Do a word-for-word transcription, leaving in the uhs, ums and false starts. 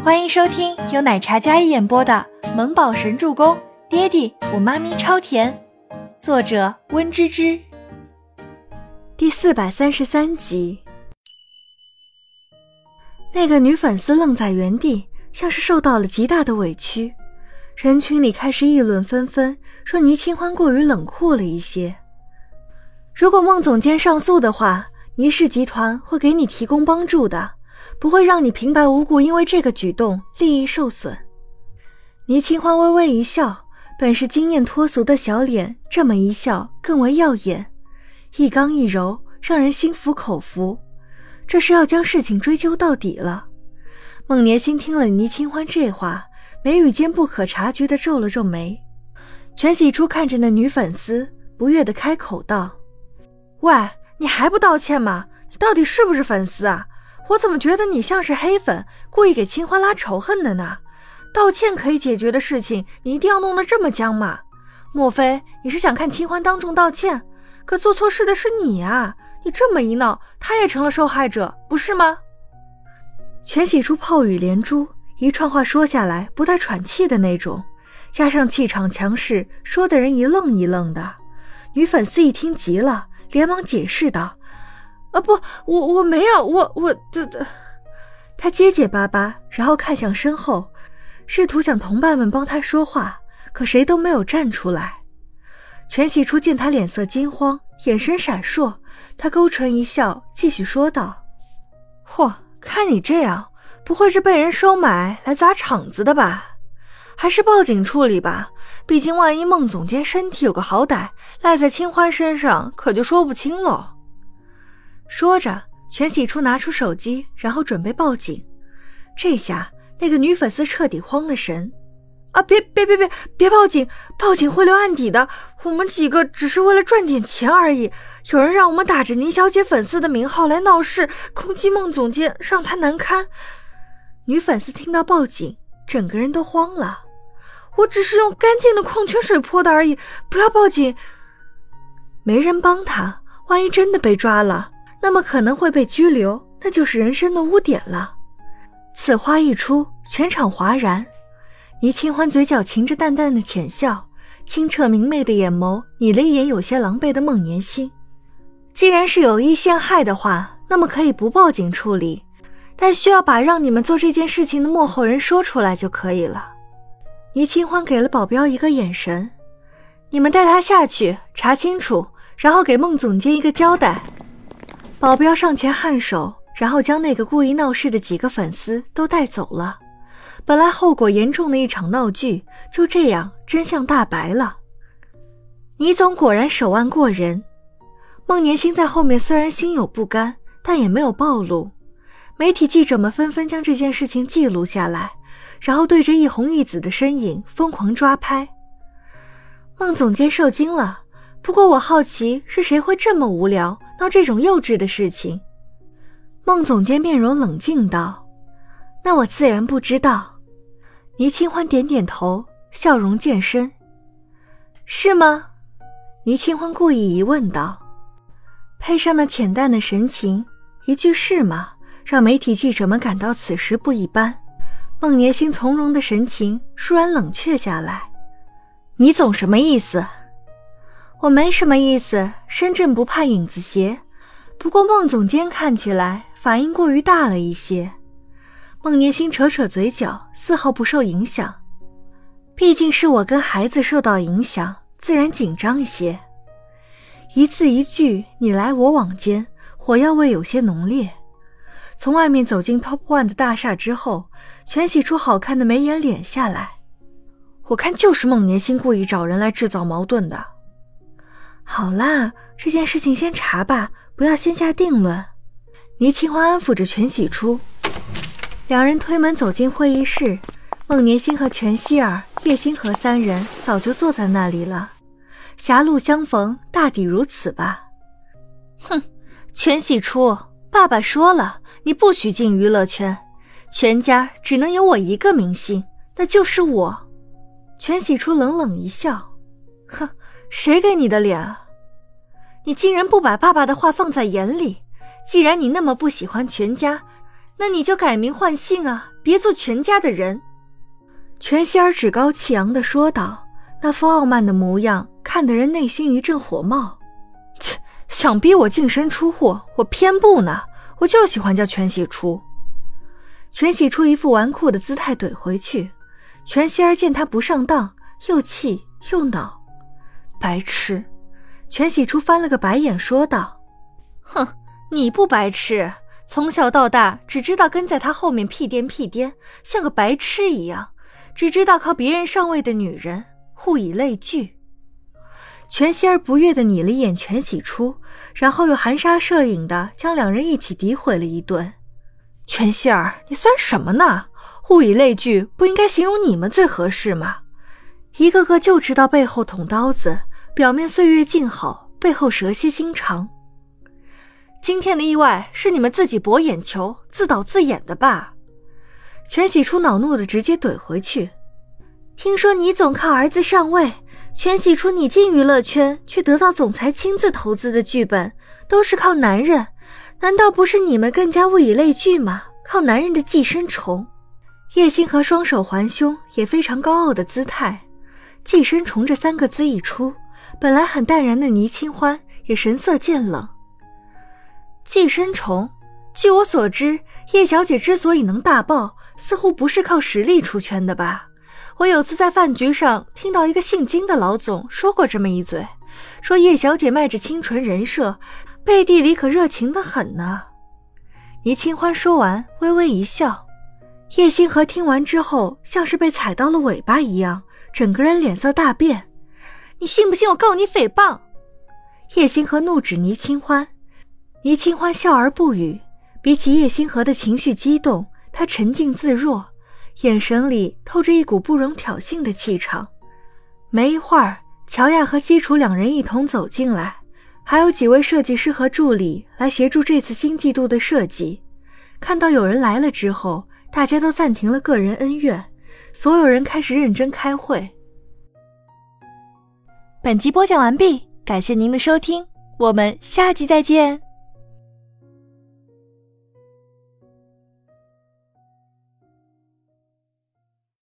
欢迎收听由奶茶嘉一演播的《萌宝神助攻》，爹地我妈咪超甜，作者温芝芝。第四百三十三集。那个女粉丝愣在原地，像是受到了极大的委屈。人群里开始议论纷纷，说倪清欢过于冷酷了一些。如果孟总监上诉的话，倪氏集团会给你提供帮助的，不会让你平白无故因为这个举动利益受损。倪清欢微微一笑，本是惊艳脱俗的小脸这么一笑更为耀眼，一刚一柔，让人心服口服。这是要将事情追究到底了。孟年心听了倪清欢这话，眉宇间不可察觉地皱了皱眉。全喜初看着那女粉丝，不悦地开口道：喂，你还不道歉吗？你到底是不是粉丝啊？我怎么觉得你像是黑粉，故意给清欢拉仇恨的呢？道歉可以解决的事情，你一定要弄得这么僵吗？莫非你是想看清欢当众道歉？可做错事的是你啊，你这么一闹，他也成了受害者，不是吗？全喜初炮雨连珠，一串话说下来不带喘气的那种，加上气场强势，说的人一愣一愣的。女粉丝一听急了，连忙解释道：啊不，我我没有，我我这这。他结结巴巴，然后看向身后，试图想同伴们帮他说话，可谁都没有站出来。全喜初见他脸色惊慌，眼神闪烁，他勾唇一笑，继续说道：嚯，看你这样，不会是被人收买来砸场子的吧？还是报警处理吧，毕竟万一孟总监身体有个好歹，赖在清欢身上可就说不清了。说着，全喜初拿出手机，然后准备报警。这下那个女粉丝彻底慌了神。啊别别别别别报警，报警会留案底的，我们几个只是为了赚点钱而已，有人让我们打着倪小姐粉丝的名号来闹事，攻击孟总监，让她难堪。女粉丝听到报警，整个人都慌了。我只是用干净的矿泉水泼的而已，不要报警。没人帮她，万一真的被抓了，那么可能会被拘留，那就是人生的污点了。此话一出，全场哗然。倪清欢嘴角噙着淡淡的浅笑，清澈明媚的眼眸睨了一眼有些狼狈的孟年心。既然是有意陷害的话，那么可以不报警处理，但需要把让你们做这件事情的幕后人说出来就可以了。倪清欢给了保镖一个眼神：你们带他下去查清楚，然后给孟总监一个交代。保镖上前颔首，然后将那个故意闹事的几个粉丝都带走了。本来后果严重的一场闹剧，就这样真相大白了。倪总果然手腕过人。孟年星在后面虽然心有不甘，但也没有暴露。媒体记者们纷纷将这件事情记录下来，然后对着一红一紫的身影疯狂抓拍。孟总监受惊了，不过我好奇是谁会这么无聊闹这种幼稚的事情。孟总监面容冷静道：那我自然不知道。倪清欢点点头，笑容渐深。是吗？倪清欢故意疑问道，配上那浅淡的神情，一句是吗让媒体记者们感到此时不一般。孟年星从容的神情倏然冷却下来。倪总什么意思？我没什么意思，身正不怕影子斜。不过孟总监看起来反应过于大了一些。孟年星扯扯嘴角，丝毫不受影响。毕竟是我跟孩子受到影响，自然紧张一些。一字一句你来我往间，火药味有些浓烈。从外面走进 Top 一 的大厦之后，全洗出好看的眉眼脸下来。我看就是孟年星故意找人来制造矛盾的。好啦，这件事情先查吧，不要先下定论。倪清欢安抚着全喜初，两人推门走进会议室。孟年星和全希尔、叶星河三人早就坐在那里了。狭路相逢，大抵如此吧。哼，全喜初，爸爸说了，你不许进娱乐圈，全家只能有我一个明星，那就是我。全喜初冷冷一笑，哼。谁给你的脸啊？你竟然不把爸爸的话放在眼里，既然你那么不喜欢全家，那你就改名换姓啊，别做全家的人。”全仙儿趾高气扬地说道，那副傲慢的模样看得人内心一阵火冒。切，想逼我净身出户，我偏不呢，我就喜欢叫全喜初。全喜初一副纨绔的姿态怼回去，全仙儿见他不上当，又气又恼。白痴！全喜初翻了个白眼说道：“哼，你不白痴，从小到大只知道跟在他后面屁颠屁颠，像个白痴一样，只知道靠别人上位的女人，物以类聚。”全希儿不悦地睨了一眼全喜初，然后又含沙射影地将两人一起诋毁了一顿。全希儿，你算什么呢？物以类聚不应该形容你们最合适吗？一个个就知道背后捅刀子，表面岁月静好，背后蛇蝎心肠。今天的意外是你们自己博眼球，自导自演的吧？全喜初恼怒地直接怼回去。听说你总靠儿子上位，全喜初你进娱乐圈却得到总裁亲自投资的剧本都是靠男人，难道不是你们更加物以类聚吗？靠男人的寄生虫。叶星河双手环胸，也非常高傲的姿态。寄生虫这三个字一出，本来很淡然的倪清欢也神色渐冷。寄生虫？据我所知，叶小姐之所以能大爆，似乎不是靠实力出圈的吧？我有次在饭局上听到一个姓金的老总说过这么一嘴，说叶小姐卖着清纯人设，背地里可热情得很呢。倪清欢说完微微一笑。叶星河听完之后像是被踩到了尾巴一样，整个人脸色大变。你信不信我告你诽谤？叶星河怒指倪清欢。倪清欢笑而不语，比起叶星河的情绪激动，他沉静自若，眼神里透着一股不容挑衅的气场。没一会儿，乔亚和西楚两人一同走进来，还有几位设计师和助理来协助这次新季度的设计。看到有人来了之后，大家都暂停了个人恩怨，所有人开始认真开会。本集播讲完毕，感谢您的收听，我们下集再见。